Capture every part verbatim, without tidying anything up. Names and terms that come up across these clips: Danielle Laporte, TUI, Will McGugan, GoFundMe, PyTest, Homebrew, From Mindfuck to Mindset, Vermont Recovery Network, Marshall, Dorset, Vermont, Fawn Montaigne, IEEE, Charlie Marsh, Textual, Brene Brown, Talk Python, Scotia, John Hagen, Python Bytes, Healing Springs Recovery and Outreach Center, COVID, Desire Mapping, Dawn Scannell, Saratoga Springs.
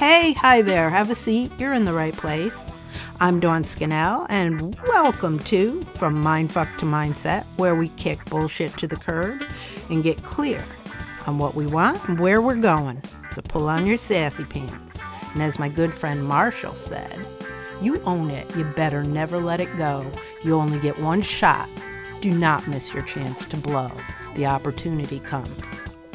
Hey, hi there, have a seat, you're in the right place. I'm Dawn Scannell, and welcome to From Mindfuck to Mindset, where we kick bullshit to the curb and get clear on what we want and where we're going. So pull on your sassy pants. And as my good friend Marshall said, you own it, you better never let it go. You only get one shot. Do not miss your chance to blow. The opportunity comes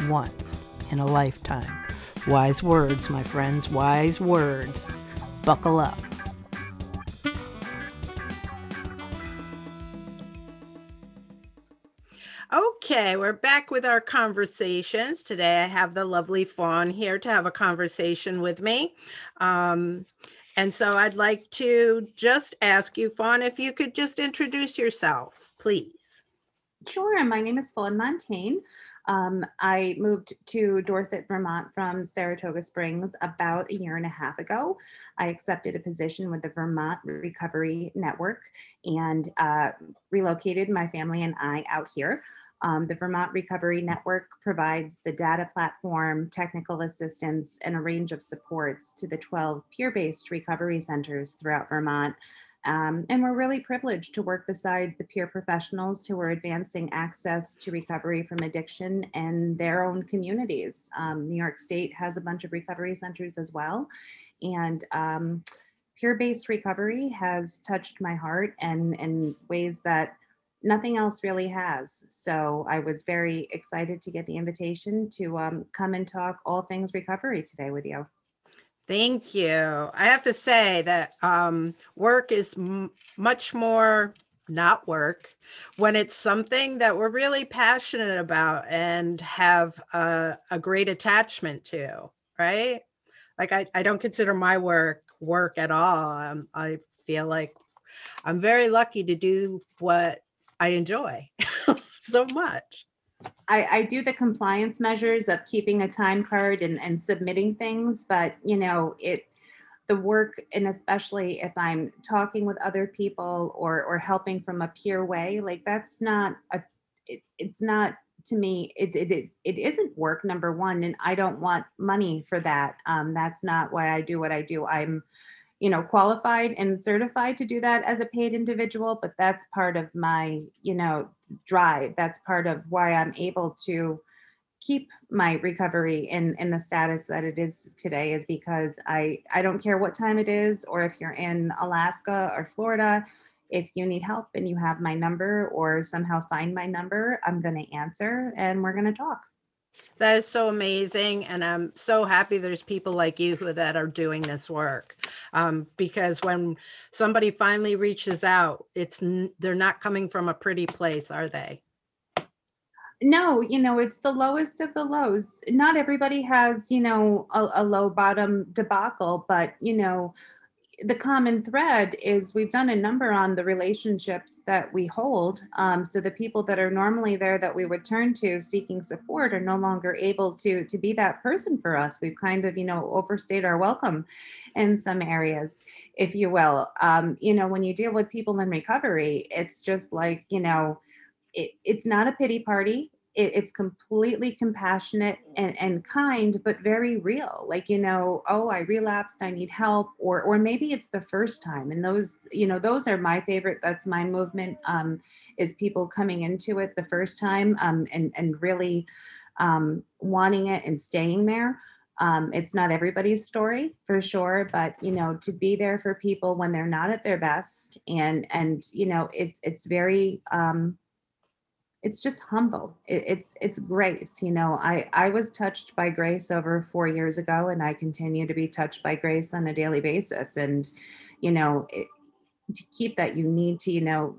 once in a lifetime. Wise words, my friends, wise words. Buckle up. Okay, we're back with our conversations. Today I have the lovely Fawn here to have a conversation with me. Um, and so I'd like to just ask you, Fawn, if you could just introduce yourself, please. Sure, my name is Fawn Montaigne. Um, I moved to Dorset, Vermont from Saratoga Springs about a year and a half ago. I accepted a position with the Vermont Recovery Network and uh, relocated my family and I out here. Um, the Vermont Recovery Network provides the data platform, technical assistance, and a range of supports to the twelve peer-based recovery centers throughout Vermont. Um, and we're really privileged to work beside the peer professionals who are advancing access to recovery from addiction in their own communities. Um, New York State has a bunch of recovery centers as well. And um, peer-based recovery has touched my heart and in ways that nothing else really has. So I was very excited to get the invitation to um, come and talk all things recovery today with you. Thank you. I have to say that um, work is m- much more not work when it's something that we're really passionate about and have a, a great attachment to, right? Like I, I don't consider my work work at all. Um, I feel like I'm very lucky to do what I enjoy so much. I, I do the compliance measures of keeping a time card and, and submitting things, but you know, it, the work, and especially if I'm talking with other people or or helping from a peer way, like that's not a, it, it's not to me, it, it it it isn't work, number one, and I don't want money for that. Um, that's not why I do what I do. I'm, you know, qualified and certified to do that as a paid individual, but that's part of my, you know, drive. That's part of why I'm able to keep my recovery in, in the status that it is today, is because I, I don't care what time it is, or if you're in Alaska or Florida, if you need help and you have my number or somehow find my number, I'm going to answer and we're going to talk. That is so amazing. And I'm so happy there's people like you who that are doing this work. Um, because when somebody finally reaches out, it's n- they're not coming from a pretty place, are they? No, you know, it's the lowest of the lows. Not everybody has, you know, a, a low bottom debacle, but, you know, the common thread is we've done a number on the relationships that we hold. Um, so the people that are normally there that we would turn to seeking support are no longer able to, to be that person for us. We've kind of, you know, overstayed our welcome in some areas, if you will. Um, you know, when you deal with people in recovery, it's just like, you know, it, it's not a pity party. It's completely compassionate and, and kind, but very real. Like, you know, oh, I relapsed, I need help, or or maybe it's the first time. And those, you know, those are my favorite. That's my movement, um, is people coming into it the first time um, and, and really um, wanting it and staying there. Um, it's not everybody's story for sure, but, you know, to be there for people when they're not at their best. And, and you know, it, it's very... Um, It's just humble. It's it's grace. You know, I, I was touched by grace over four years ago, and I continue to be touched by grace on a daily basis. And, you know, it, to keep that, you need to, you know,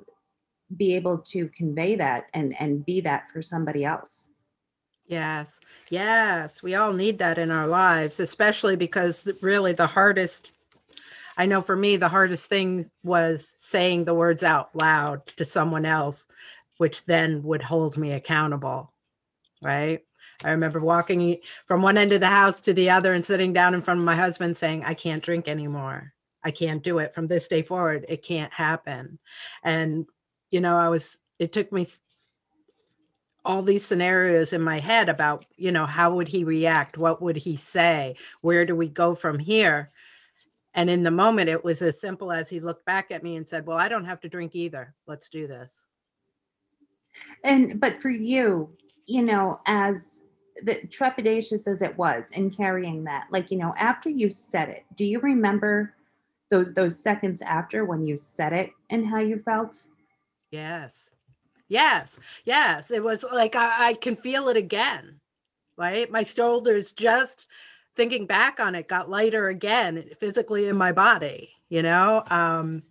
be able to convey that and, and be that for somebody else. Yes. Yes. We all need that in our lives, especially because really the hardest, I know for me, the hardest thing was saying the words out loud to someone else, which then would hold me accountable, right? I remember walking from one end of the house to the other and sitting down in front of my husband saying, I can't drink anymore. I can't do it from this day forward. It can't happen. And, you know, I was, it took me all these scenarios in my head about, you know, how would he react? What would he say? Where do we go from here? And in the moment, it was as simple as he looked back at me and said, well, I don't have to drink either. Let's do this. And, but for you, you know, as the trepidatious as it was in carrying that, like, you know, after you said it, do you remember those, those seconds after when you said it and how you felt? Yes. Yes. Yes. It was like, I, I can feel it again, right? My shoulders, just thinking back on it, got lighter again, physically in my body, you know? Um,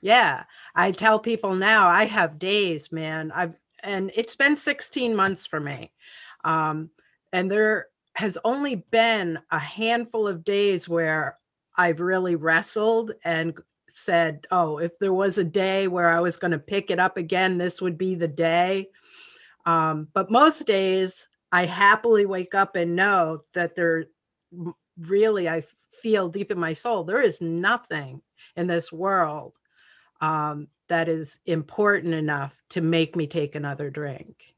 yeah. I tell people now I have days, man. I've, and it's been sixteen months for me. Um, and there has only been a handful of days where I've really wrestled and said, oh, if there was a day where I was going to pick it up again, this would be the day. Um, but most days I happily wake up and know that there really, I feel deep in my soul, there is nothing in this world um, that is important enough to make me take another drink.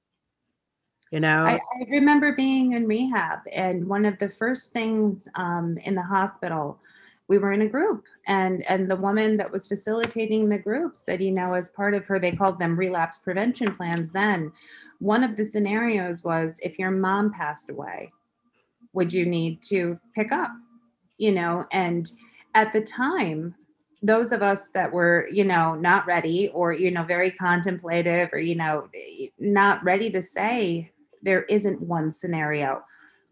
You know, I, I remember being in rehab, and one of the first things um, in the hospital, we were in a group, and and the woman that was facilitating the group said, you know, as part of her, they called them relapse prevention plans then, one of the scenarios was, if your mom passed away, would you need to pick up, you know? And at the time, those of us that were, you know, not ready, or, you know, very contemplative, or, you know, not ready to say, there isn't one scenario,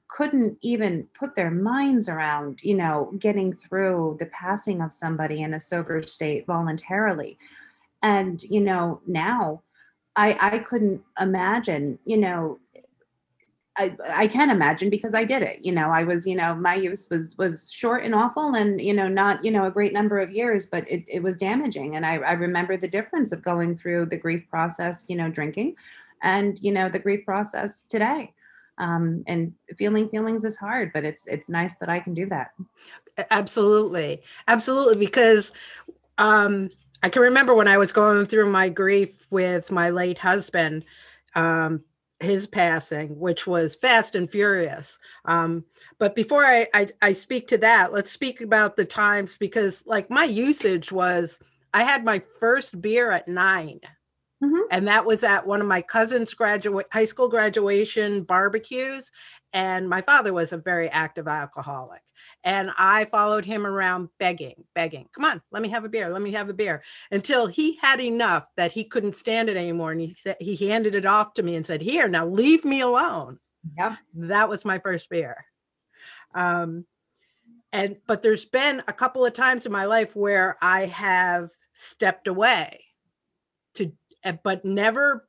couldn't even put their minds around, you know, getting through the passing of somebody in a sober state voluntarily. And, you know, now I, I couldn't imagine, you know, I, I can imagine, because I did it, you know, I was, you know, my use was, was short and awful, and, you know, not, you know, a great number of years, but it, it was damaging. And I, I remember the difference of going through the grief process, you know, drinking, and, you know, the grief process today. Um, and feeling feelings is hard, but it's, it's nice that I can do that. Absolutely. Absolutely. Because, um, I can remember when I was going through my grief with my late husband, um, his passing, which was fast and furious. Um, but before I, I, I speak to that, let's speak about the times, because like my usage was, I had my first beer at nine. Mm-hmm. And that was at one of my cousin's graduate high school graduation barbecues. And my father was a very active alcoholic. And I followed him around begging, begging, come on, let me have a beer. Let me have a beer, until he had enough that he couldn't stand it anymore. And he said, he handed it off to me and said, here, now leave me alone. Yeah. That was my first beer. Um, and, but there's been a couple of times in my life where I have stepped away to, but never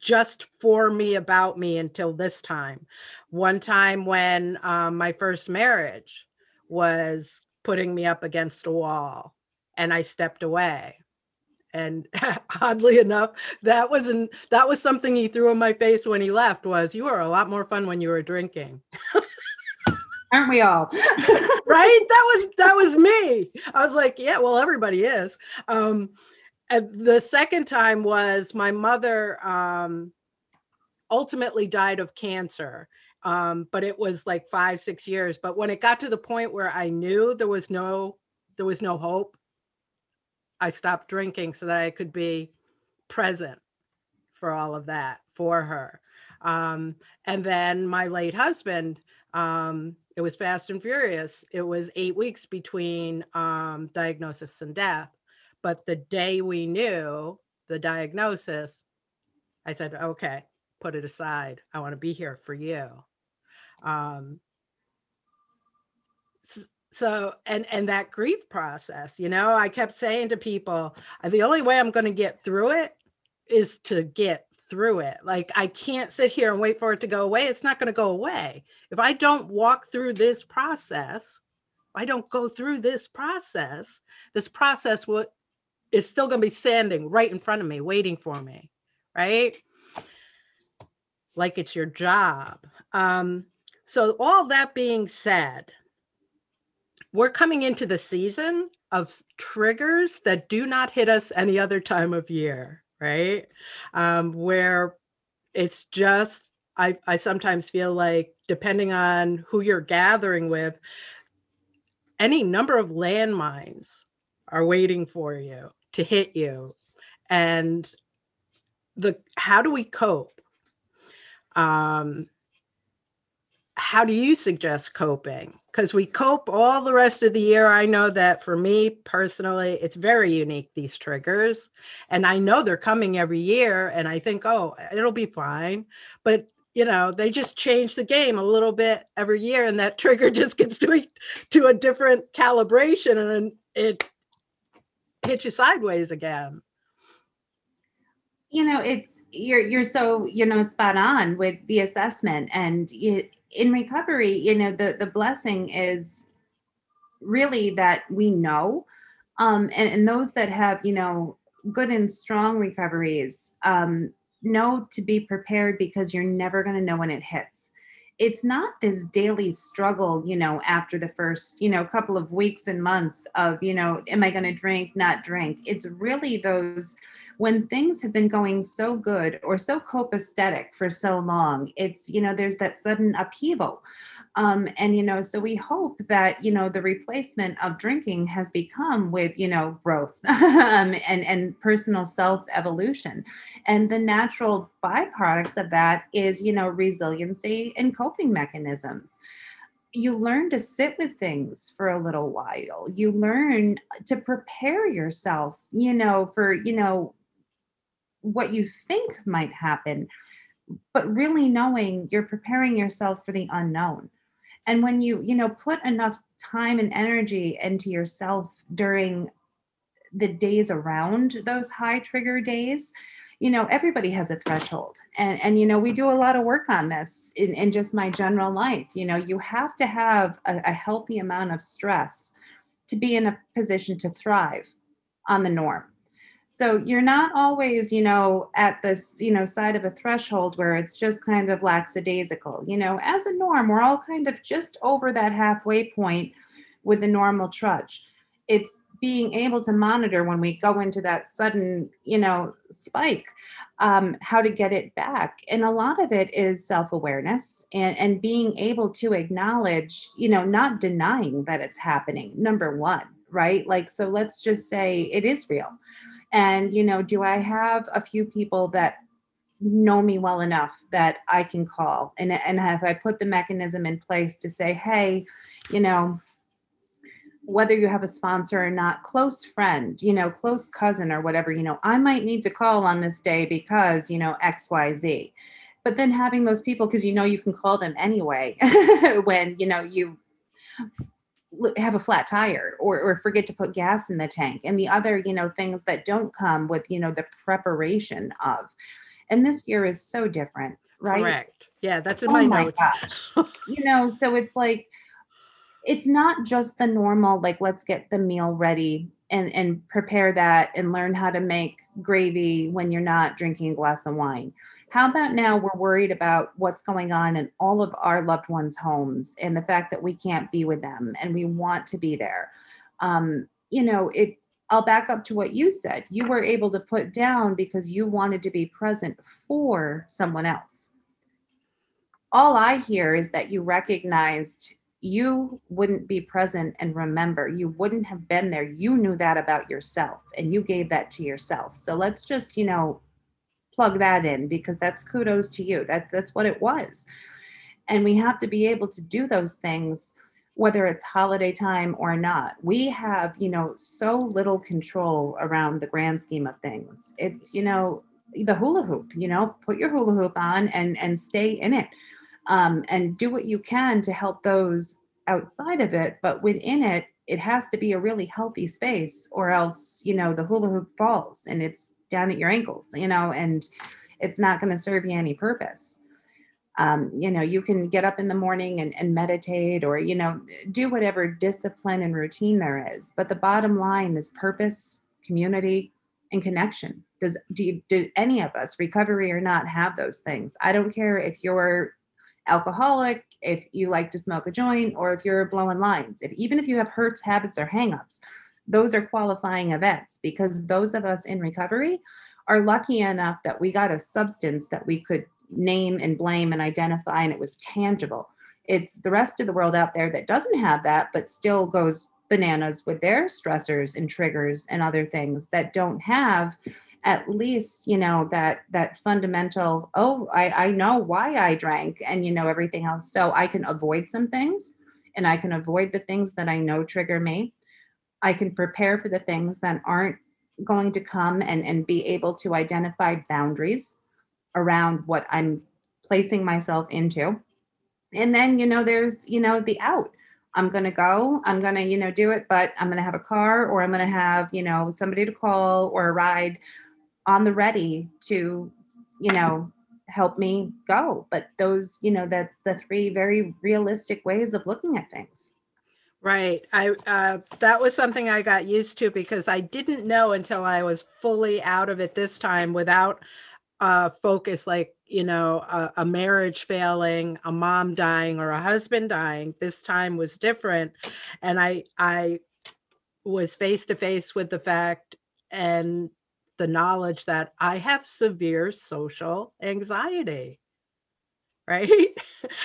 just for me, about me, until this time. One time when um, my first marriage was putting me up against a wall, and I stepped away. And oddly enough, that wasn't, that was something he threw in my face when he left, was, you were a lot more fun when you were drinking. Aren't we all? Right? That was, that was me. I was like, yeah, well, everybody is. Um, And the second time was my mother um, ultimately died of cancer, um, but it was like five, six years. But when it got to the point where I knew there was no, there was no hope, I stopped drinking so that I could be present for all of that for her. Um, and then my late husband, um, it was fast and furious. It was eight weeks between um, diagnosis and death. But the day we knew the diagnosis, I said, okay, put it aside. I want to be here for you. Um, so, and, and that grief process, you know, I kept saying to people, the only way I'm going to get through it is to get through it. Like, I can't sit here and wait for it to go away. It's not going to go away. If I don't walk through this process, if I don't go through this process, this process will, is still going to be standing right in front of me, waiting for me, right? Like it's your job. Um, so all that being said, we're coming into the season of triggers that do not hit us any other time of year, right? Um, where it's just, I, I sometimes feel like, depending on who you're gathering with, any number of landmines are waiting for you to hit you. And the how do we cope? Um, how do you suggest coping? Because we cope all the rest of the year. I know that for me personally, it's very unique, these triggers. And I know they're coming every year. And I think, oh, it'll be fine. But you know, they just change the game a little bit every year, and that trigger just gets to a, to a different calibration, and then it hits you sideways again. You know, it's you're you're so you know spot on with the assessment, and you, in recovery, you know, the the blessing is really that we know, um, and, and those that have you know good and strong recoveries. Um, know to be prepared, because you're never going to know when it hits. It's not this daily struggle, you know, after the first, you know, couple of weeks and months of, you know, am I going to drink, not drink? It's really those when things have been going so good or so copacetic for so long, it's, you know, there's that sudden upheaval. Um, and, you know, so we hope that, you know, the replacement of drinking has become with, you know, growth um, and, and personal self-evolution. And the natural byproducts of that is, you know, resiliency and coping mechanisms. You learn to sit with things for a little while. You learn to prepare yourself, you know, for, you know, what you think might happen, but really knowing you're preparing yourself for the unknown. And when you, you know, put enough time and energy into yourself during the days around those high trigger days, you know, everybody has a threshold. And, and you know, we do a lot of work on this in, in just my general life. You know, you have to have a, a healthy amount of stress to be in a position to thrive on the norm. So you're not always, you know, at this, you know, side of a threshold where it's just kind of lackadaisical. You know, as a norm, we're all kind of just over that halfway point with the normal trudge. It's being able to monitor when we go into that sudden, you know, spike, um, how to get it back. And a lot of it is self-awareness and, and being able to acknowledge, you know, not denying that it's happening, number one, right? Like, so let's just say it is real. And, you know, do I have a few people that know me well enough that I can call? And, and have I put the mechanism in place to say, hey, you know, whether you have a sponsor or not, close friend, you know, close cousin or whatever, you know, I might need to call on this day because, you know, X, Y, Z. But then having those people, because, you know, you can call them anyway when, you know, you have a flat tire or, or forget to put gas in the tank and the other, you know, things that don't come with, you know, the preparation of, and this year is so different, right? Correct. Yeah. That's in oh my, my notes. Gosh. You know, so it's like, it's not just the normal, like, let's get the meal ready and, and prepare that and learn how to make gravy when you're not drinking a glass of wine. How about now we're worried about what's going on in all of our loved ones' homes and the fact that we can't be with them and we want to be there. Um, you know, it, I'll back up to what you said. You were able to put down because you wanted to be present for someone else. All I hear is that you recognized you wouldn't be present and remember, you wouldn't have been there. You knew that about yourself and you gave that to yourself. So let's just, you know, plug that in because that's kudos to you. That, that's what it was. And we have to be able to do those things, whether it's holiday time or not. We have, you know, so little control around the grand scheme of things. It's, you know, the hula hoop, you know, put your hula hoop on and, and stay in it um, and do what you can to help those outside of it. But within it, it has to be a really healthy space or else, you know, the hula hoop falls and it's down at your ankles, you know, and it's not going to serve you any purpose. Um, you know, you can get up in the morning and, and meditate or, you know, do whatever discipline and routine there is. But the bottom line is purpose, community, and connection. Does, do you, do any of us, recovery or not, have those things? I don't care if you're alcoholic, if you like to smoke a joint, or if you're blowing lines, if even if you have hurts, habits, or hangups, those are qualifying events because those of us in recovery are lucky enough that we got a substance that we could name and blame and identify, and it was tangible. It's the rest of the world out there that doesn't have that, but still goes bananas with their stressors and triggers and other things that don't have at least, you know, that, that fundamental, oh, I, I know why I drank and, you know, everything else. So I can avoid some things, and I can avoid the things that I know trigger me. I can prepare for the things that aren't going to come, and, and be able to identify boundaries around what I'm placing myself into. And then, you know, there's, you know, the out. I'm going to go, I'm going to, you know, do it, but I'm going to have a car, or I'm going to have, you know, somebody to call or a ride on the ready to, you know, help me go. But those, you know, that's the three very realistic ways of looking at things. Right. I uh, that was something I got used to, because I didn't know until I was fully out of it this time, without uh, focus, like, you know, a, a marriage failing, a mom dying, or a husband dying. This time was different. And I I was face to face with the fact and the knowledge that I have severe social anxiety. Right.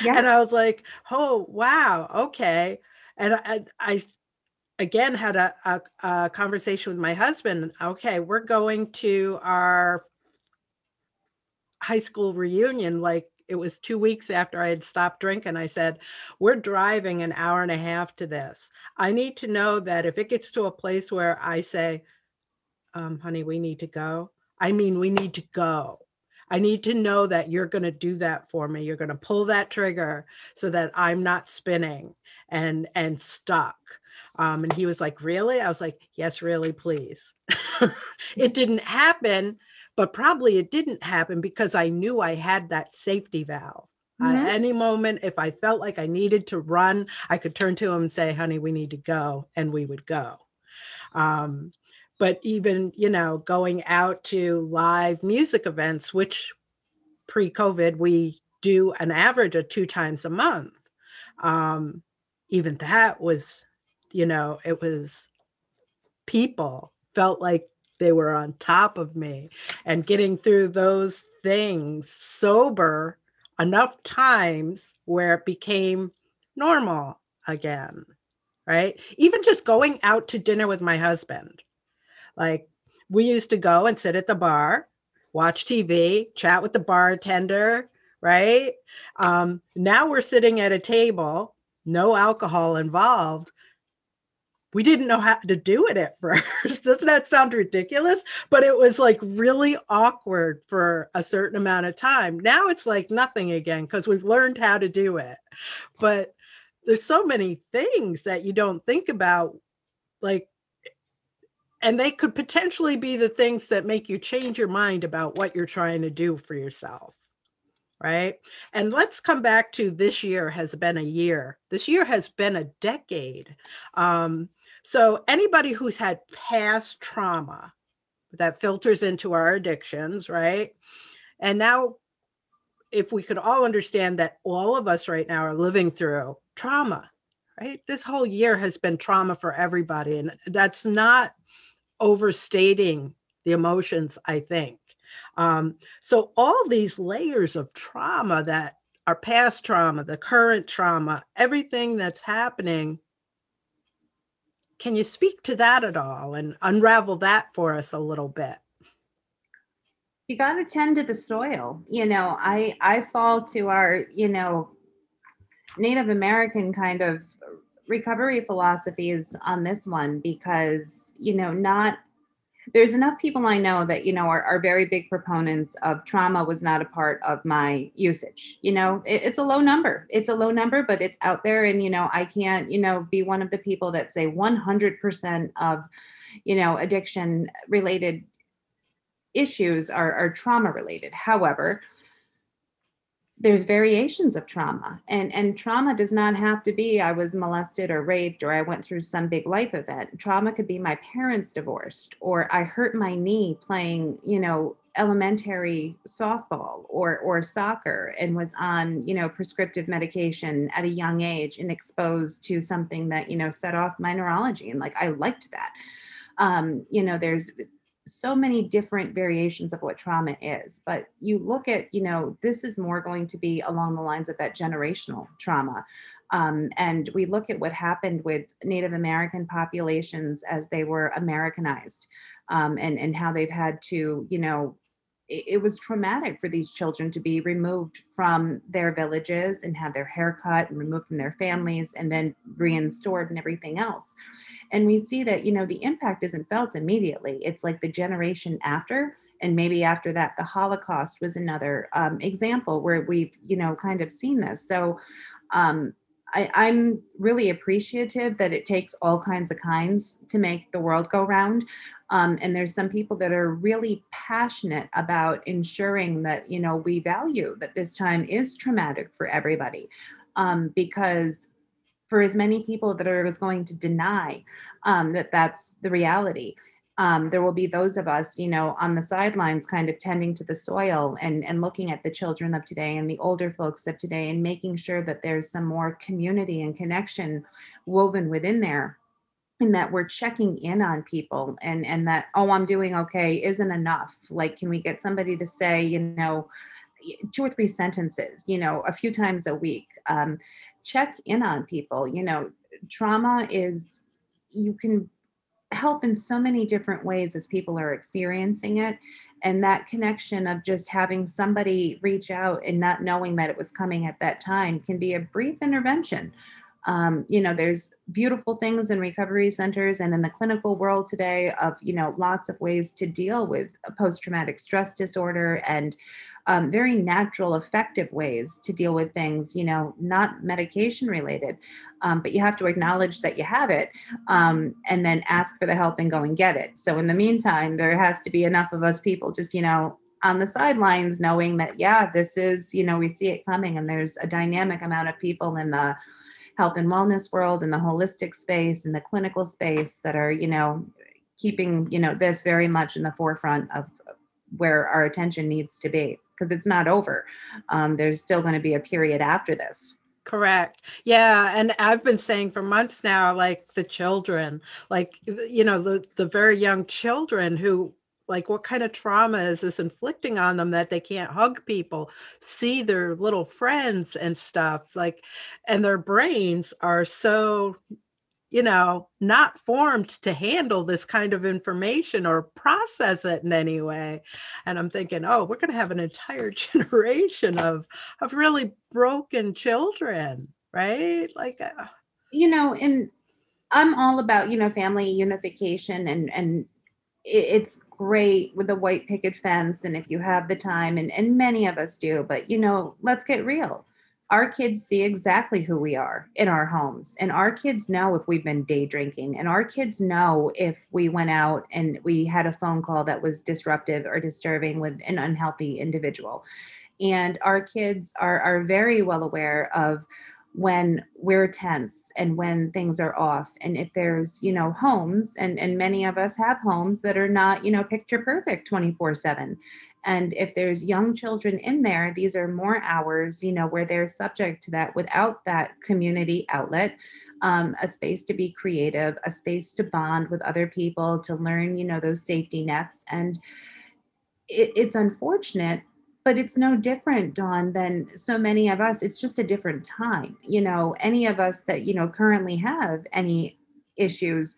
Yeah. And I was like, oh, wow. Okay. And I, I, again, had a, a, a conversation with my husband. Okay, we're going to our high school reunion. Like, it was two weeks after I had stopped drinking. I said, we're driving an hour and a half to this. I need to know that if it gets to a place where I say, um, honey, we need to go. I mean, we need to go. I need to know that you're going to do that for me. You're going to pull that trigger so that I'm not spinning and and stuck. Um, and he was like, really? I was like, yes, really, please. It didn't happen, but probably it didn't happen because I knew I had that safety valve. Mm-hmm. At any moment, if I felt like I needed to run, I could turn to him and say, honey, we need to go. And we would go. Um, But even, you know, going out to live music events, which pre-COVID, we do an average of two times a month. Um, even that was, you know, it was people felt like they were on top of me, and getting through those things sober enough times where it became normal again, right? Even just going out to dinner with my husband. Like, we used to go and sit at the bar, watch T V, chat with the bartender, right? Um, now we're sitting at a table, no alcohol involved. We didn't know how to do it at first. Doesn't that sound ridiculous? But it was like really awkward for a certain amount of time. Now it's like nothing again, because we've learned how to do it. But there's so many things that you don't think about, like, and they could potentially be the things that make you change your mind about what you're trying to do for yourself, right? And let's come back to this year has been a year. This year has been a decade. Um, so anybody who's had past trauma that filters into our addictions, right? And now, if we could all understand that all of us right now are living through trauma, right? This whole year has been trauma for everybody. And that's not overstating the emotions, I think. Um, so all these layers of trauma that are past trauma, the current trauma, everything that's happening, can you speak to that at all and unravel that for us a little bit? You got to tend to the soil. You know, I, I fall to our, you know, Native American kind of recovery philosophies on this one, because, you know, not, there's enough people I know that, you know, are, are very big proponents of trauma was not a part of my usage. You know, it, it's a low number. It's a low number, but it's out there. And, you know, I can't, you know, be one of the people that say one hundred percent of, you know, addiction related issues are, are trauma related. However, there's variations of trauma, and, and trauma does not have to be, I was molested or raped, or I went through some big life event. Trauma could be my parents divorced, or I hurt my knee playing, you know, elementary softball or, or soccer, and was on, you know, prescriptive medication at a young age and exposed to something that, you know, set off my neurology. And like, I liked that. Um, you know, there's so many different variations of what trauma is, but you look at, you know, this is more going to be along the lines of that generational trauma. Um, and we look at what happened with Native American populations as they were Americanized, um, and, and how they've had to, you know, it, it was traumatic for these children to be removed from their villages and have their hair cut and removed from their families and then reinstored and everything else. And we see that, you know, the impact isn't felt immediately. It's like the generation after, and maybe after that, the Holocaust was another um, example where we've, you know, kind of seen this. So, um, I, I'm really appreciative that it takes all kinds of kinds to make the world go round. Um, and there's some people that are really passionate about ensuring that, you know, we value that this time is traumatic for everybody. Um, because for as many people that are going to deny um, that that's the reality, Um, there will be those of us, you know, on the sidelines, kind of tending to the soil and, and looking at the children of today and the older folks of today and making sure that there's some more community and connection woven within there, and that we're checking in on people, and, and that, oh, I'm doing okay isn't enough. Like, can we get somebody to say, you know, two or three sentences, you know, a few times a week, um, check in on people. You know, trauma is, you can help in so many different ways as people are experiencing it. And that connection of just having somebody reach out and not knowing that it was coming at that time can be a brief intervention. Um, you know, there's beautiful things in recovery centers and in the clinical world today of, you know, lots of ways to deal with post-traumatic stress disorder and um, very natural, effective ways to deal with things, you know, not medication related, um, but you have to acknowledge that you have it, um, and then ask for the help and go and get it. So in the meantime, there has to be enough of us people just, you know, on the sidelines knowing that, yeah, this is, you know, we see it coming, and there's a dynamic amount of people in the health and wellness world and the holistic space and the clinical space that are, you know, keeping, you know, this very much in the forefront of where our attention needs to be, because it's not over. Um, there's still going to be a period after this. Correct. Yeah. And I've been saying for months now, like the children, like, you know, the, the very young children who, like, what kind of trauma is this inflicting on them that they can't hug people, see their little friends and stuff, like, and their brains are so, you know, not formed to handle this kind of information or process it in any way. And I'm thinking, oh, we're going to have an entire generation of, of really broken children, right? Like, uh, you know, and I'm all about, you know, family unification, and, and, it's great with the white picket fence. And if you have the time, and, and many of us do, but, you know, let's get real. Our kids see exactly who we are in our homes. And our kids know if we've been day drinking, and our kids know if we went out and we had a phone call that was disruptive or disturbing with an unhealthy individual. And our kids are, are very well aware of when we're tense and when things are off. And if there's, you know, homes, and, and many of us have homes that are not, you know, picture perfect twenty-four seven. And if there's young children in there, these are more hours, you know, where they're subject to that without that community outlet, um, a space to be creative, a space to bond with other people, to learn, you know, those safety nets. And it, it's unfortunate, but it's no different, Dawn, than so many of us. It's just a different time. You know, any of us that, you know, currently have any issues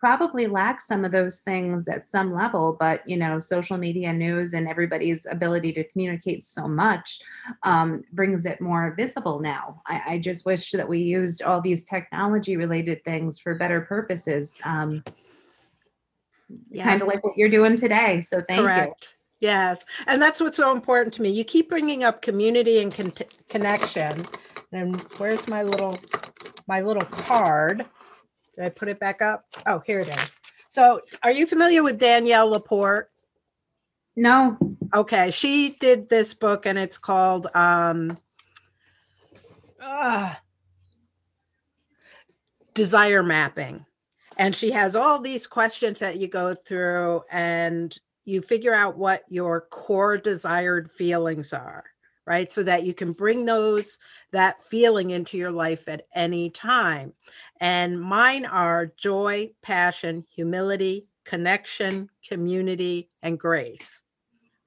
probably lack some of those things at some level, but, you know, social media, news, and everybody's ability to communicate so much um, brings it more visible now. I, I just wish that we used all these technology related things for better purposes. Um, yes. Kind of like what you're doing today. So thank Correct. you. Yes. And that's what's so important to me. You keep bringing up community and con- connection. And where's my little, my little card? Did I put it back up? Oh, here it is. So are you familiar with Danielle Laporte? No. Okay. She did this book, and it's called um, uh, Desire Mapping. And she has all these questions that you go through, and you figure out what your core desired feelings are, right? So that you can bring those, that feeling into your life at any time. And mine are joy, passion, humility, connection, community, and grace,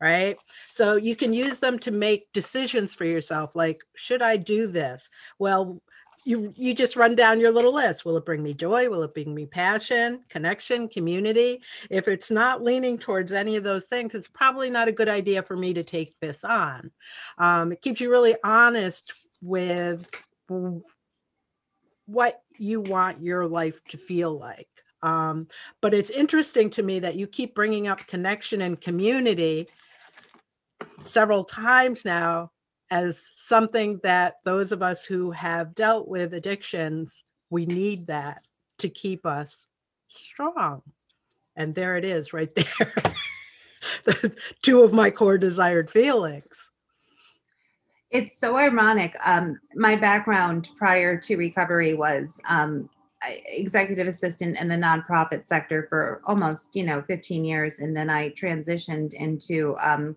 right? So you can use them to make decisions for yourself, like, should I do this? Well, you you just run down your little list. Will it bring me joy? Will it bring me passion, connection, community? If it's not leaning towards any of those things, it's probably not a good idea for me to take this on. Um, it keeps you really honest with what you want your life to feel like. Um, but it's interesting to me that you keep bringing up connection and community several times now as something that those of us who have dealt with addictions, we need that to keep us strong. And there it is right there. That's two of my core desired feelings. It's so ironic. Um, my background prior to recovery was um, executive assistant in the nonprofit sector for almost, you know, fifteen years. And then I transitioned into um,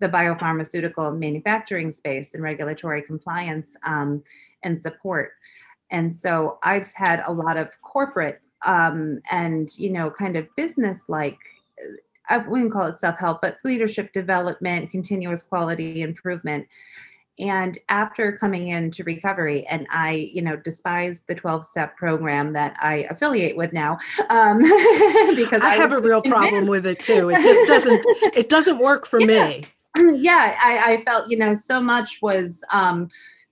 the biopharmaceutical manufacturing space and regulatory compliance um, and support. And so I've had a lot of corporate um, and, you know, kind of business-like, I wouldn't call it self-help, but leadership development, continuous quality improvement. And after coming into recovery, and I, you know, despise the twelve-step program that I affiliate with now, um, because I, I have a real problem with it too. It just doesn't, it doesn't work for yeah. me. Yeah, I, I felt, you know, so much was um,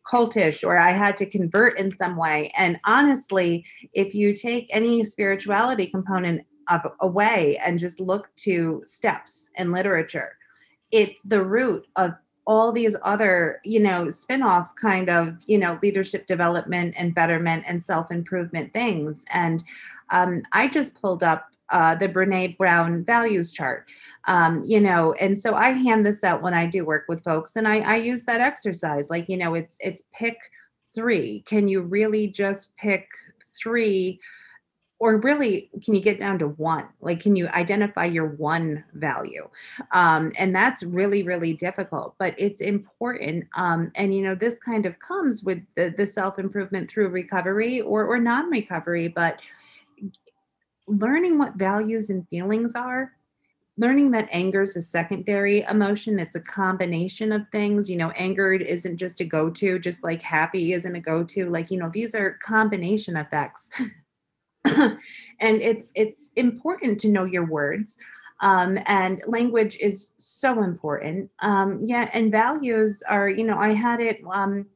cultish, or I had to convert in some way. And honestly, if you take any spirituality component of, away and just look to steps and literature, it's the root of all these other, you know, spin-off kind of, you know, leadership development and betterment and self-improvement things. And um, I just pulled up uh, the Brene Brown values chart, um, you know, and so I hand this out when I do work with folks, and I, I use that exercise. Like, you know, it's, it's pick three. Can you really just pick three? Or really, can you get down to one? Like, can you identify your one value? Um, and that's really, really difficult, but it's important. Um, and, you know, this kind of comes with the, the self-improvement through recovery or, or non-recovery, but learning what values and feelings are, learning that anger is a secondary emotion. It's a combination of things. You know, anger isn't just a go-to, just like happy isn't a go-to. Like, you know, these are combination effects. And it's it's important to know your words, um, and language is so important. Um, yeah, and values are, you know, I had it, um,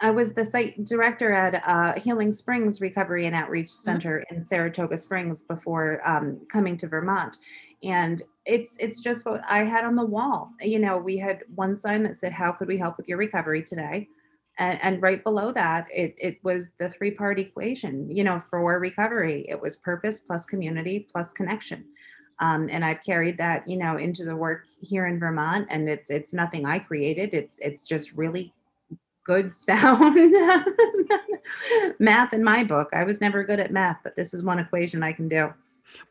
I was the site director at uh, Healing Springs Recovery and Outreach Center mm-hmm. in Saratoga Springs before um, coming to Vermont. And it's it's just what I had on the wall. You know, we had one sign that said, how could we help with your recovery today? And, and right below that, it, it was the three-part equation, you know, for recovery. It was purpose plus community plus connection. Um, and I've carried that, you know, into the work here in Vermont. And it's it's nothing I created. It's it's just really good sound math in my book. I was never good at math, but this is one equation I can do.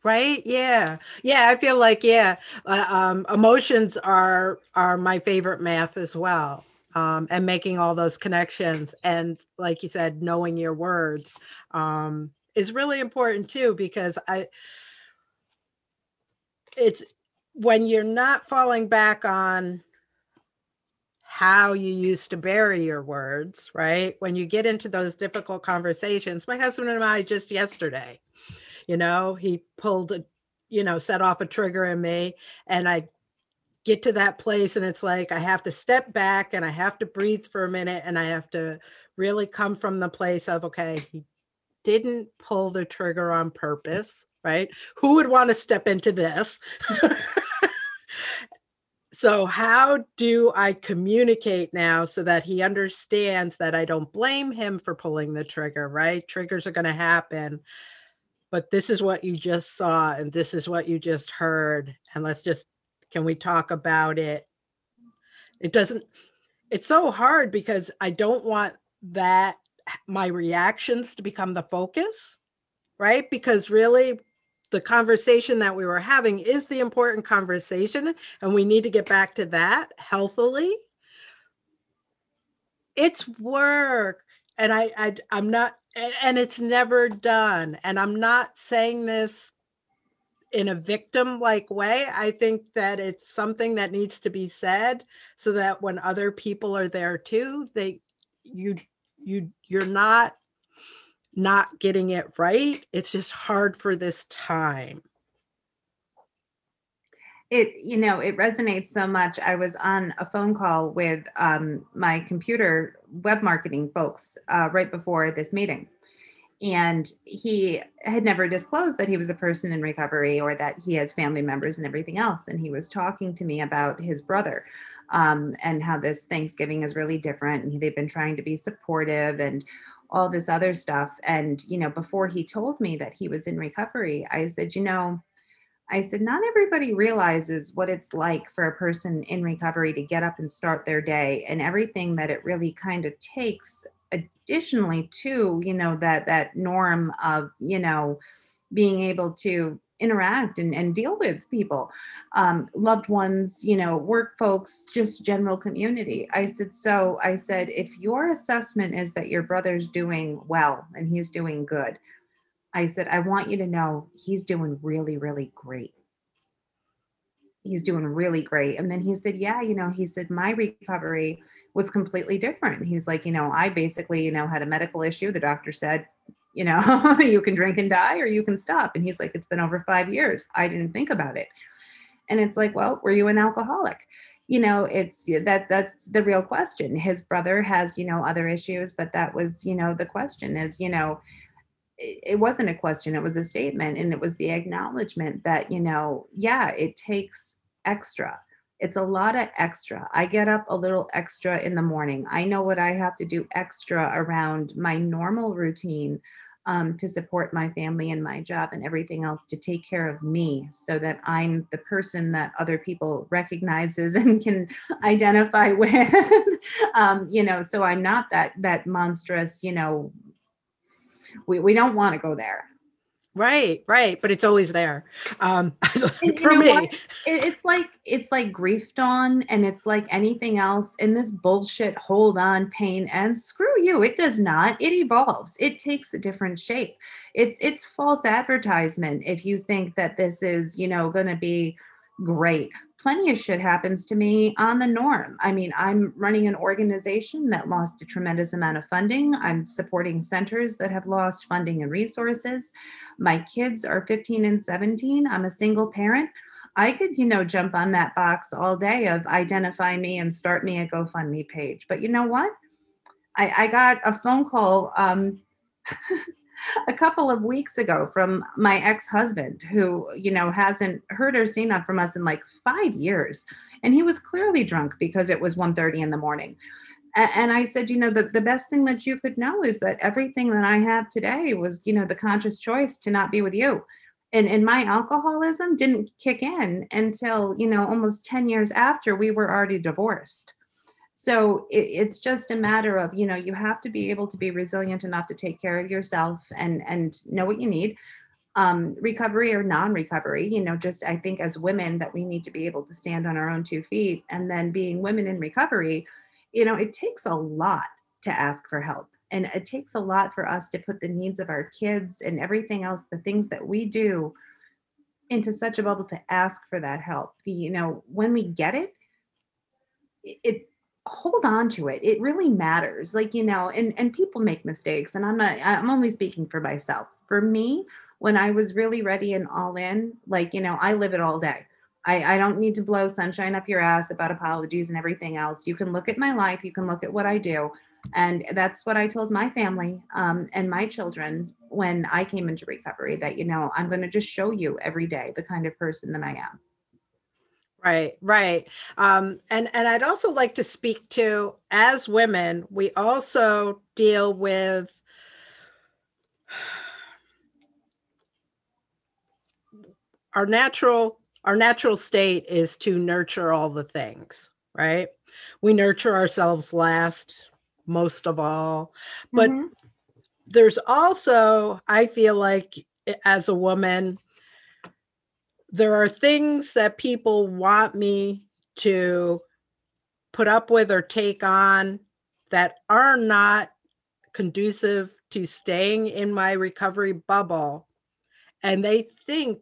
Right. Yeah. Yeah. I feel like, yeah, uh, um, emotions are are my favorite math as well. Um, and making all those connections. And like you said, knowing your words um, is really important too, because I, it's when you're not falling back on how you used to bury your words, right? When you get into those difficult conversations, my husband and I just yesterday, you know, he pulled, a, you know, set off a trigger in me, and I get to that place and it's like, I have to step back and I have to breathe for a minute, and I have to really come from the place of, okay, he didn't pull the trigger on purpose, right? Who would want to step into this? So how do I communicate now so that he understands that I don't blame him for pulling the trigger, right? Triggers are going to happen. But this is what you just saw, and this is what you just heard. And let's just Can we talk about it? It doesn't, it's so hard because I don't want that, my reactions to become the focus, right? Because really the conversation that we were having is the important conversation, and we need to get back to that healthily. It's work. And I, I I'm not, and it's never done. And I'm not saying this in a victim-like way. I think that it's something that needs to be said so that when other people are there too, they you you you're not not getting it right. It's just hard for this time. It, you know, it resonates so much. I was on a phone call with um, my computer web marketing folks uh, right before this meeting. And he had never disclosed that he was a person in recovery or that he has family members and everything else. And he was talking to me about his brother um, and how this Thanksgiving is really different. And they've been trying to be supportive and all this other stuff. And, you know, before he told me that he was in recovery, I said, you know, I said, not everybody realizes what it's like for a person in recovery to get up and start their day and everything that it really kind of takes. Additionally to, you know, that, that norm of, you know, being able to interact and, and deal with people, um, loved ones, you know, work folks, just general community. I said, so I said, if your assessment is that your brother's doing well and he's doing good, I said, I want you to know he's doing really, really great. He's doing really great. And then he said, yeah, you know, he said, my recovery was completely different. He's like, you know, I basically, you know, had a medical issue. The doctor said, you know, you can drink and die or you can stop. And he's like, it's been over five years. I didn't think about it. And it's like, well, were you an alcoholic? You know, it's that that's the real question. His brother has, you know, other issues, but that was, you know, the question is, you know, it wasn't a question, it was a statement. And it was the acknowledgement that, you know, yeah, it takes extra. It's a lot of extra. I get up a little extra in the morning. I know what I have to do extra around my normal routine um, to support my family and my job and everything else to take care of me so that I'm the person that other people recognizes and can identify with, um, you know, so I'm not that, that monstrous, you know, We we don't want to go there. Right, right. But it's always there. Um, and, for me. It, it's like, it's like grief, Dawn, and it's like anything else in this bullshit, hold on, pain, and screw you. It does not. It evolves. It takes a different shape. It's, it's false advertisement. If you think that this is, you know, going to be great. Plenty of shit happens to me on the norm. I mean, I'm running an organization that lost a tremendous amount of funding. I'm supporting centers that have lost funding and resources. My kids are fifteen and seventeen. I'm a single parent. I could, you know, jump on that box all day of identify me and start me a GoFundMe page. But you know what? I, I got a phone call um, a couple of weeks ago from my ex-husband who, you know, hasn't heard or seen that from us in like five years. And he was clearly drunk because it was one thirty in the morning. And I said, you know, the, the best thing that you could know is that everything that I have today was, you know, the conscious choice to not be with you. And, and my alcoholism didn't kick in until, you know, almost ten years after we were already divorced. So it, it's just a matter of, you know, you have to be able to be resilient enough to take care of yourself and, and know what you need, um, recovery or non-recovery, you know, just, I think as women that we need to be able to stand on our own two feet. And then being women in recovery, you know, it takes a lot to ask for help. And it takes a lot for us to put the needs of our kids and everything else, the things that we do into such a bubble to ask for that help. You know, when we get it, it, hold on to it. It really matters. Like, you know, and, and people make mistakes and I'm not, I'm only speaking for myself. For me, when I was really ready and all in, like, you know, I live it all day. I, I don't need to blow sunshine up your ass about apologies and everything else. You can look at my life. You can look at what I do. And that's what I told my family um, and my children when I came into recovery that, you know, I'm going to just show you every day the kind of person that I am. Right, right. Um, and, and I'd also like to speak to, as women, we also deal with our natural, our natural state is to nurture all the things, right? We nurture ourselves last, most of all. But mm-hmm. there's also, I feel like as a woman, there are things that people want me to put up with or take on that are not conducive to staying in my recovery bubble. And they think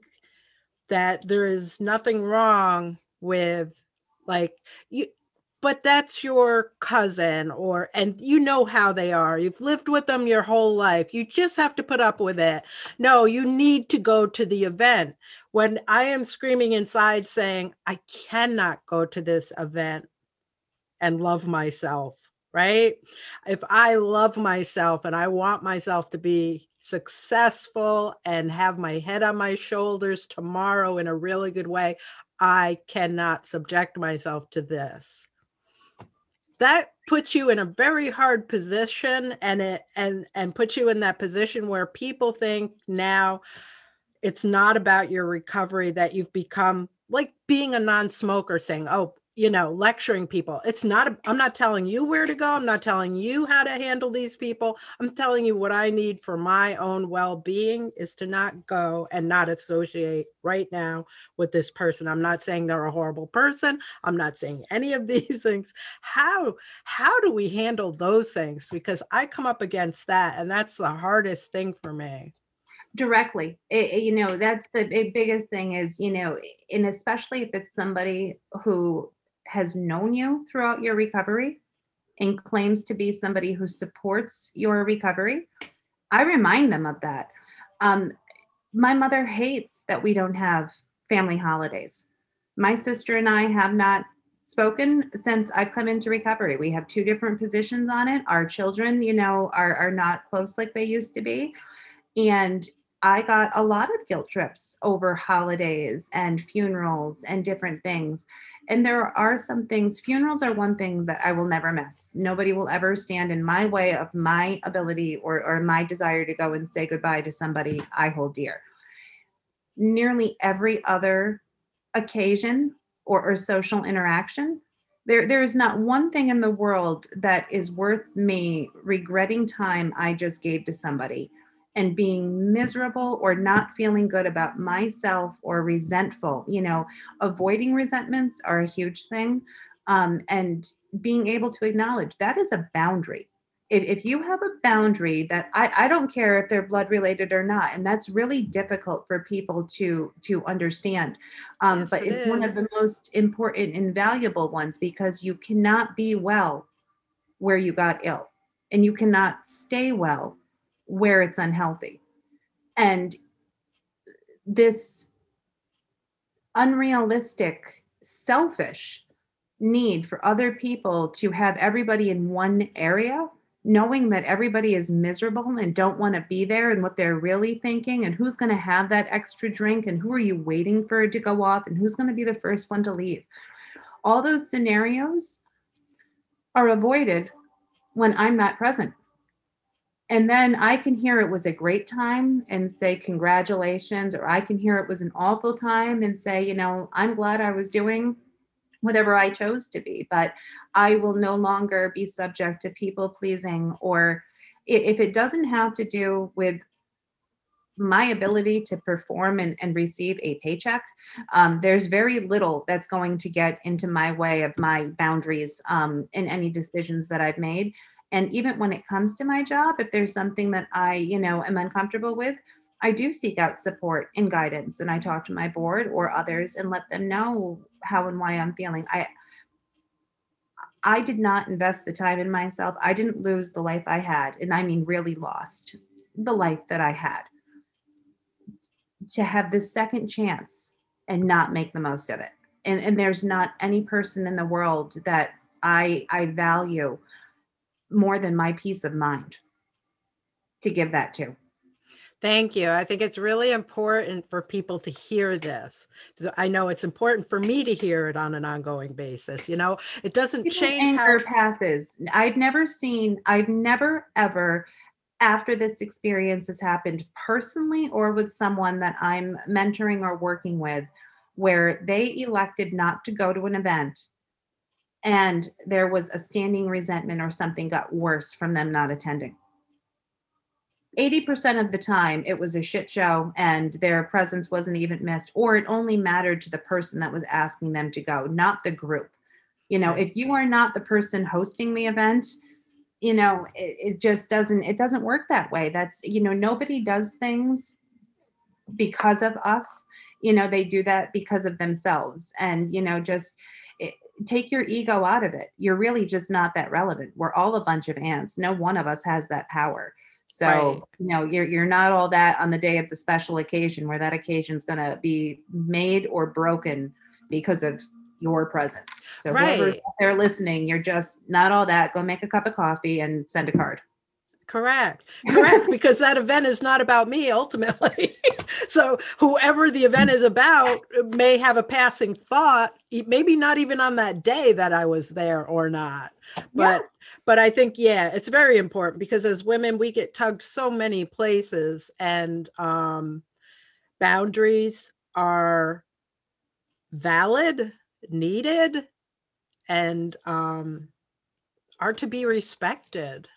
that there is nothing wrong with, like, you, but that's your cousin, or, and you know how they are. You've lived with them your whole life. You just have to put up with it. No, you need to go to the event. When I am screaming inside saying, I cannot go to this event and love myself, right? If I love myself and I want myself to be successful and have my head on my shoulders tomorrow in a really good way, I cannot subject myself to this. That puts you in a very hard position, and it and and puts you in that position where people think now it's not about your recovery, that you've become like being a non-smoker, saying, oh, you know, lecturing people. It's not, I'm not telling you where to go. I'm not telling you how to handle these people. I'm telling you what I need for my own well-being is to not go and not associate right now with this person. I'm not saying they're a horrible person. I'm not saying any of these things. How, how do we handle those things? Because I come up against that, and that's the hardest thing for me. Directly, it, it, you know, that's the biggest thing is, you know, and especially if it's somebody who has known you throughout your recovery and claims to be somebody who supports your recovery, I remind them of that. Um, my mother hates that we don't have family holidays. My sister and I have not spoken since I've come into recovery. We have two different positions on it. Our children, you know, are, are not close like they used to be. And I got a lot of guilt trips over holidays and funerals and different things. And there are some things, funerals are one thing that I will never miss. Nobody will ever stand in my way of my ability or, or my desire to go and say goodbye to somebody I hold dear. Nearly every other occasion or, or social interaction, there, there is not one thing in the world that is worth me regretting time I just gave to somebody and being miserable or not feeling good about myself or resentful. You know, avoiding resentments are a huge thing. Um, and being able to acknowledge that is a boundary. If, if you have a boundary that I, I don't care if they're blood related or not, and that's really difficult for people to, to understand. Um, yes, but it it's is. One of the most important and valuable ones, because you cannot be well where you got ill, and you cannot stay well where it's unhealthy. And this unrealistic, selfish need for other people to have everybody in one area, knowing that everybody is miserable and don't want to be there and what they're really thinking and who's going to have that extra drink and who are you waiting for to go off and who's going to be the first one to leave. All those scenarios are avoided when I'm not present. And then I can hear it was a great time and say, congratulations, or I can hear it was an awful time and say, you know, I'm glad I was doing whatever I chose to be, but I will no longer be subject to people pleasing, or if it doesn't have to do with my ability to perform and, and receive a paycheck, um, there's very little that's going to get into my way of my boundaries um, in any decisions that I've made. And even when it comes to my job, if there's something that I, you know, am uncomfortable with, I do seek out support and guidance. And I talk to my board or others and let them know how and why I'm feeling. I I did not invest the time in myself. I didn't lose the life I had. And I mean, really lost the life that I had. To have this second chance and not make the most of it. And, and there's not any person in the world that I I value more than my peace of mind to give that to. Thank you. I think it's really important for people to hear this. I know it's important for me to hear it on an ongoing basis. You know, it doesn't Even change anger how passes. I've never seen, I've never ever, after this experience has happened personally or with someone that I'm mentoring or working with, where they elected not to go to an event and there was a standing resentment or something got worse from them not attending. eighty percent of the time, it was a shit show and their presence wasn't even missed, or it only mattered to the person that was asking them to go, not the group. You know, if you are not the person hosting the event, you know, it, it just doesn't, it doesn't work that way. That's, you know, nobody does things because of us. You know, they do that because of themselves. And, you know, just it, take your ego out of it. You're really just not that relevant. We're all a bunch of ants. No one of us has that power. So, right. you know, you're, you're not all that on the day of the special occasion where that occasion is going to be made or broken because of your presence. So right. whoever's out there listening, you're just not all that. Go make a cup of coffee and send a card. Correct. Correct. Because that event is not about me ultimately. So whoever the event is about may have a passing thought, maybe not even on that day that I was there or not. But yeah. But I think, yeah, it's very important because as women, we get tugged so many places, and um, boundaries are valid, needed, and um, are to be respected.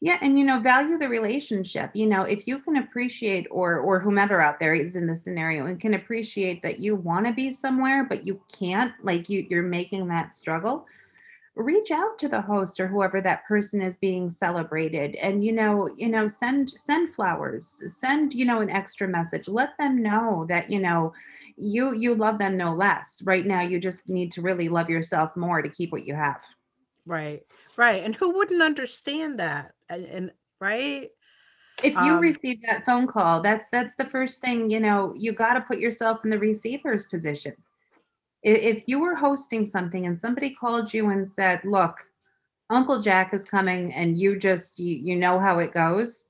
Yeah. And, you know, value the relationship. You know, if you can appreciate, or or whomever out there is in this scenario and can appreciate that you want to be somewhere, but you can't, like you, you're making that struggle, reach out to the host or whoever that person is being celebrated. And, you know, you know, send, send flowers, send, you know, an extra message, let them know that, you know, you, you love them no less. Right now, you just need to really love yourself more to keep what you have. Right. Right. And who wouldn't understand that? And, and right. If you um, receive that phone call, that's, that's the first thing, you know, you got to put yourself in the receiver's position. If, if you were hosting something and somebody called you and said, look, Uncle Jack is coming and you just, you, you know how it goes.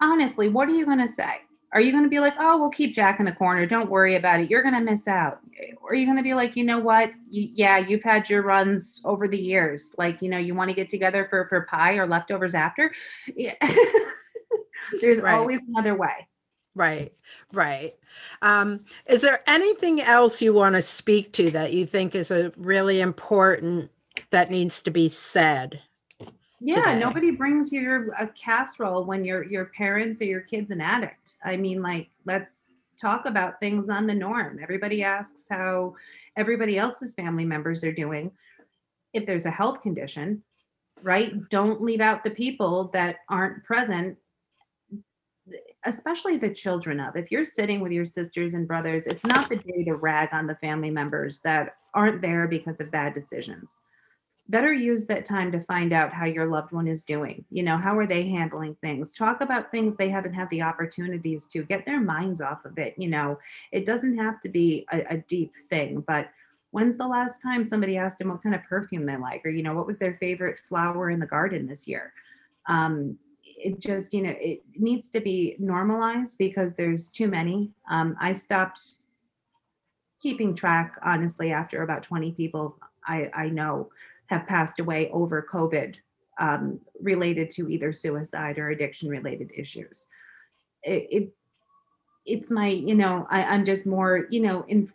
Honestly, what are you going to say? Are you going to be like, oh, we'll keep Jack in the corner. Don't worry about it. You're going to miss out. Or are you going to be like, you know what? You, yeah, you've had your runs over the years. Like, you know, you want to get together for, for pie or leftovers after. Yeah. There's right. always another way. Right. Right. Um, is there anything else you want to speak to that you think is a really important that needs to be said? Yeah, today. Nobody brings you a casserole when your your parents or your kid's an addict. I mean, like, let's talk about things on the norm. Everybody asks how everybody else's family members are doing. If there's a health condition, right? Don't leave out the people that aren't present, especially the children of. If you're sitting with your sisters and brothers, it's not the day to rag on the family members that aren't there because of bad decisions. Better use that time to find out how your loved one is doing. You know, how are they handling things? Talk about things they haven't had the opportunities to. Get their minds off of it. You know, it doesn't have to be a, a deep thing, but when's the last time somebody asked them what kind of perfume they like, or, you know, what was their favorite flower in the garden this year? Um, it just, you know, it needs to be normalized because there's too many. Um, I stopped keeping track, honestly, after about twenty people I, I know have passed away over COVID um, related to either suicide or addiction related issues. It, it It's my, you know, I, I'm just more, you know, in,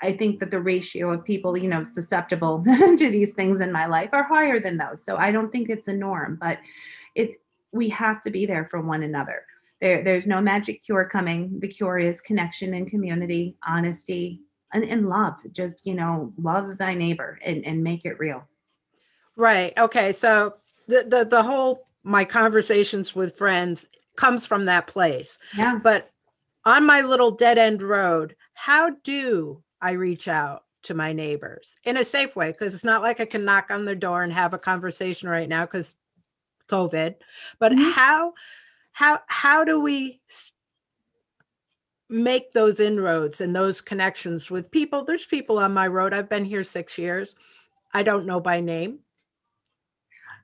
I think that the ratio of people, you know, susceptible to these things in my life are higher than those. So I don't think it's a norm, but it, we have to be there for one another. There, there's no magic cure coming. The cure is connection and community, honesty, And, and love, just, you know, love thy neighbor and, and make it real. Right. Okay. So the, the, the whole, my conversations with friends comes from that place. Yeah. But on my little dead end road, how do I reach out to my neighbors in a safe way? Because it's not like I can knock on their door and have a conversation right now because COVID, but mm-hmm. how, how, how do we st- make those inroads and those connections with people? There's people on my road. I've been here six years. I don't know by name.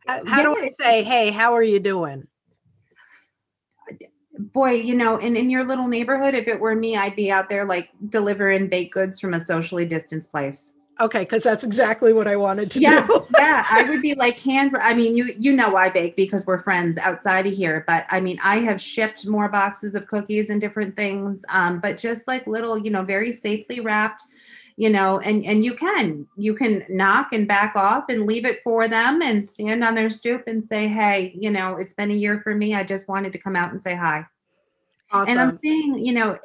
How yeah. do I say, hey, how are you doing? Boy, you know, and in your little neighborhood, if it were me, I'd be out there like delivering baked goods from a socially distanced place. Okay, because that's exactly what I wanted to yeah, do. yeah, I would be like hand. I mean, you you know I bake because we're friends outside of here. But I mean, I have shipped more boxes of cookies and different things. Um, but just like little, you know, very safely wrapped, you know, and and you can you can knock and back off and leave it for them and stand on their stoop and say, hey, you know, it's been a year for me. I just wanted to come out and say hi. Awesome. And I'm seeing, you know.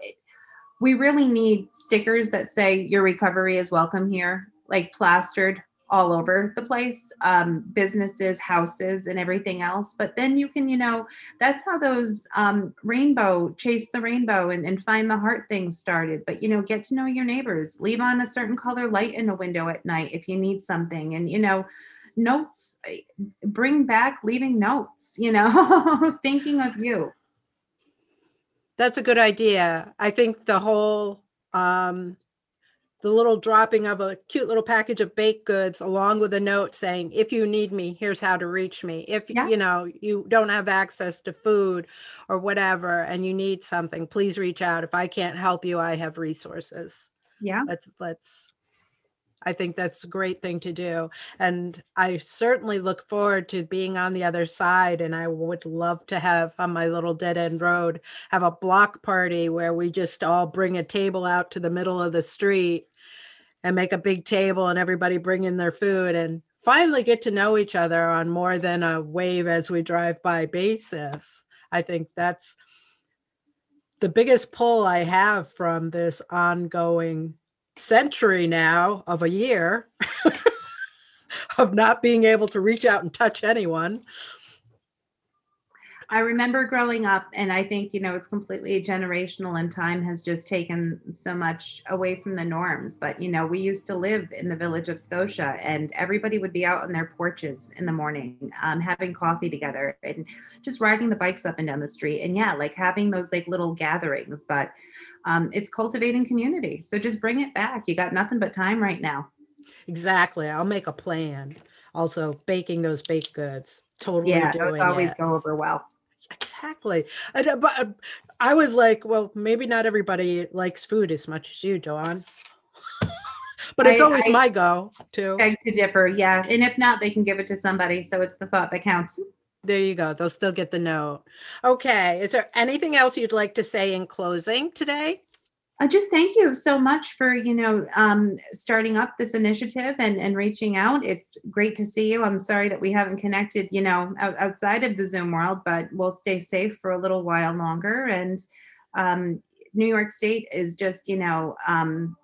We really need stickers that say your recovery is welcome here, like plastered all over the place, um, businesses, houses, and everything else. But then you can, you know, that's how those um, rainbow, chase the rainbow and, and find the heart things started. But, you know, get to know your neighbors, leave on a certain color light in a window at night if you need something. And, you know, notes, bring back leaving notes, you know, thinking of you. That's a good idea. I think the whole, um, the little dropping of a cute little package of baked goods along with a note saying, if you need me, here's how to reach me. If, yeah. you know, you don't have access to food or whatever, and you need something, please reach out. If I can't help you, I have resources. Yeah. Let's, let's, I think that's a great thing to do. And I certainly look forward to being on the other side. And I would love to have on my little dead end road, have a block party where we just all bring a table out to the middle of the street and make a big table and everybody bring in their food and finally get to know each other on more than a wave as we drive by basis. I think that's the biggest pull I have from this ongoing century now of a year of not being able to reach out and touch anyone. I remember growing up, and I think, you know, it's completely generational and time has just taken so much away from the norms. But, you know, we used to live in the village of Scotia and everybody would be out on their porches in the morning, um, having coffee together and just riding the bikes up and down the street. And yeah, like having those like little gatherings, but um, it's cultivating community. So just bring it back. You got nothing but time right now. Exactly. I'll make a plan. Also baking those baked goods. Totally. Yeah, those always it. go over well. Exactly. I, but I was like, well, maybe not everybody likes food as much as you, Dawn. But it's I, always I, my go to. Beg to differ, yeah. And if not, they can give it to somebody. So it's the thought that counts. There you go. They'll still get the note. Okay. Is there anything else you'd like to say in closing today? I just thank you so much for, you know, um, starting up this initiative and, and reaching out. It's great to see you. I'm sorry that we haven't connected, you know, outside of the Zoom world, but we'll stay safe for a little while longer. And um, New York State is just, you know, um,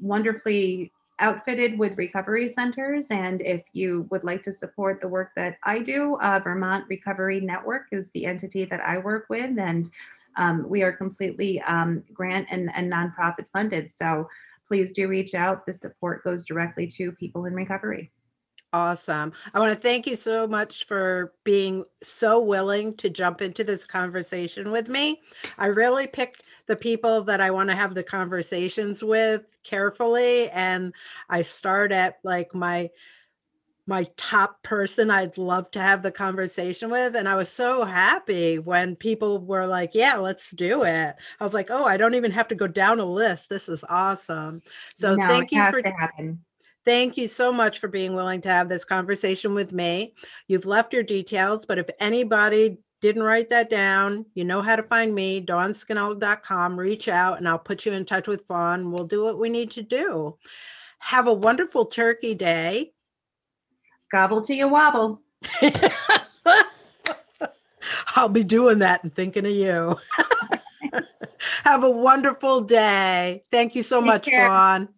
wonderfully outfitted with recovery centers. And if you would like to support the work that I do, uh, Vermont Recovery Network is the entity that I work with. And Um, we are completely um, grant and, and nonprofit funded. So please do reach out. The support goes directly to people in recovery. Awesome. I want to thank you so much for being so willing to jump into this conversation with me. I really pick the people that I want to have the conversations with carefully. And I start at like my my top person I'd love to have the conversation with. And I was so happy when people were like, yeah, let's do it. I was like, oh, I don't even have to go down a list. This is awesome. So no, thank you for thank you so much for being willing to have this conversation with me. You've left your details, but if anybody didn't write that down, you know how to find me, dawn scannell dot com, reach out and I'll put you in touch with Fawn. We'll do what we need to do. Have a wonderful turkey day. Gobble till you wobble. I'll be doing that and thinking of you. Have a wonderful day. Thank you so Take much, care. Fawn.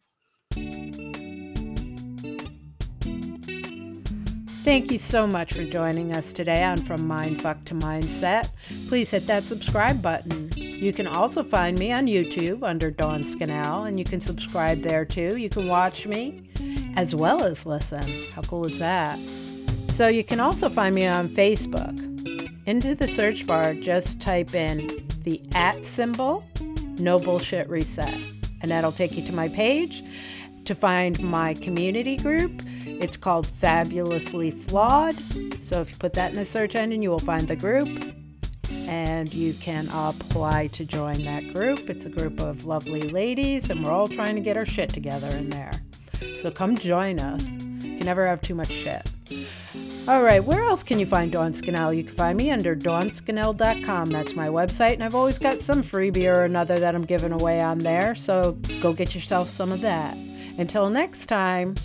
Thank you so much for joining us today on From Mindfuck to Mindset. Please hit that subscribe button. You can also find me on YouTube under Dawn Scannell, and you can subscribe there too. You can watch me as well as listen. How cool is that? So you can also find me on Facebook. Into the search bar, just type in the at symbol, No Bullshit Reset, and that'll take you to my page to find my community group. It's called Fabulously Flawed. So if you put that in the search engine, you will find the group and you can apply to join that group. It's a group of lovely ladies and we're all trying to get our shit together in there. So come join us. You can never have too much shit. All right, where else can you find Dawn Scannell? You can find me under dawn scannell dot com. That's my website, and I've always got some freebie or another that I'm giving away on there. So go get yourself some of that. Until next time.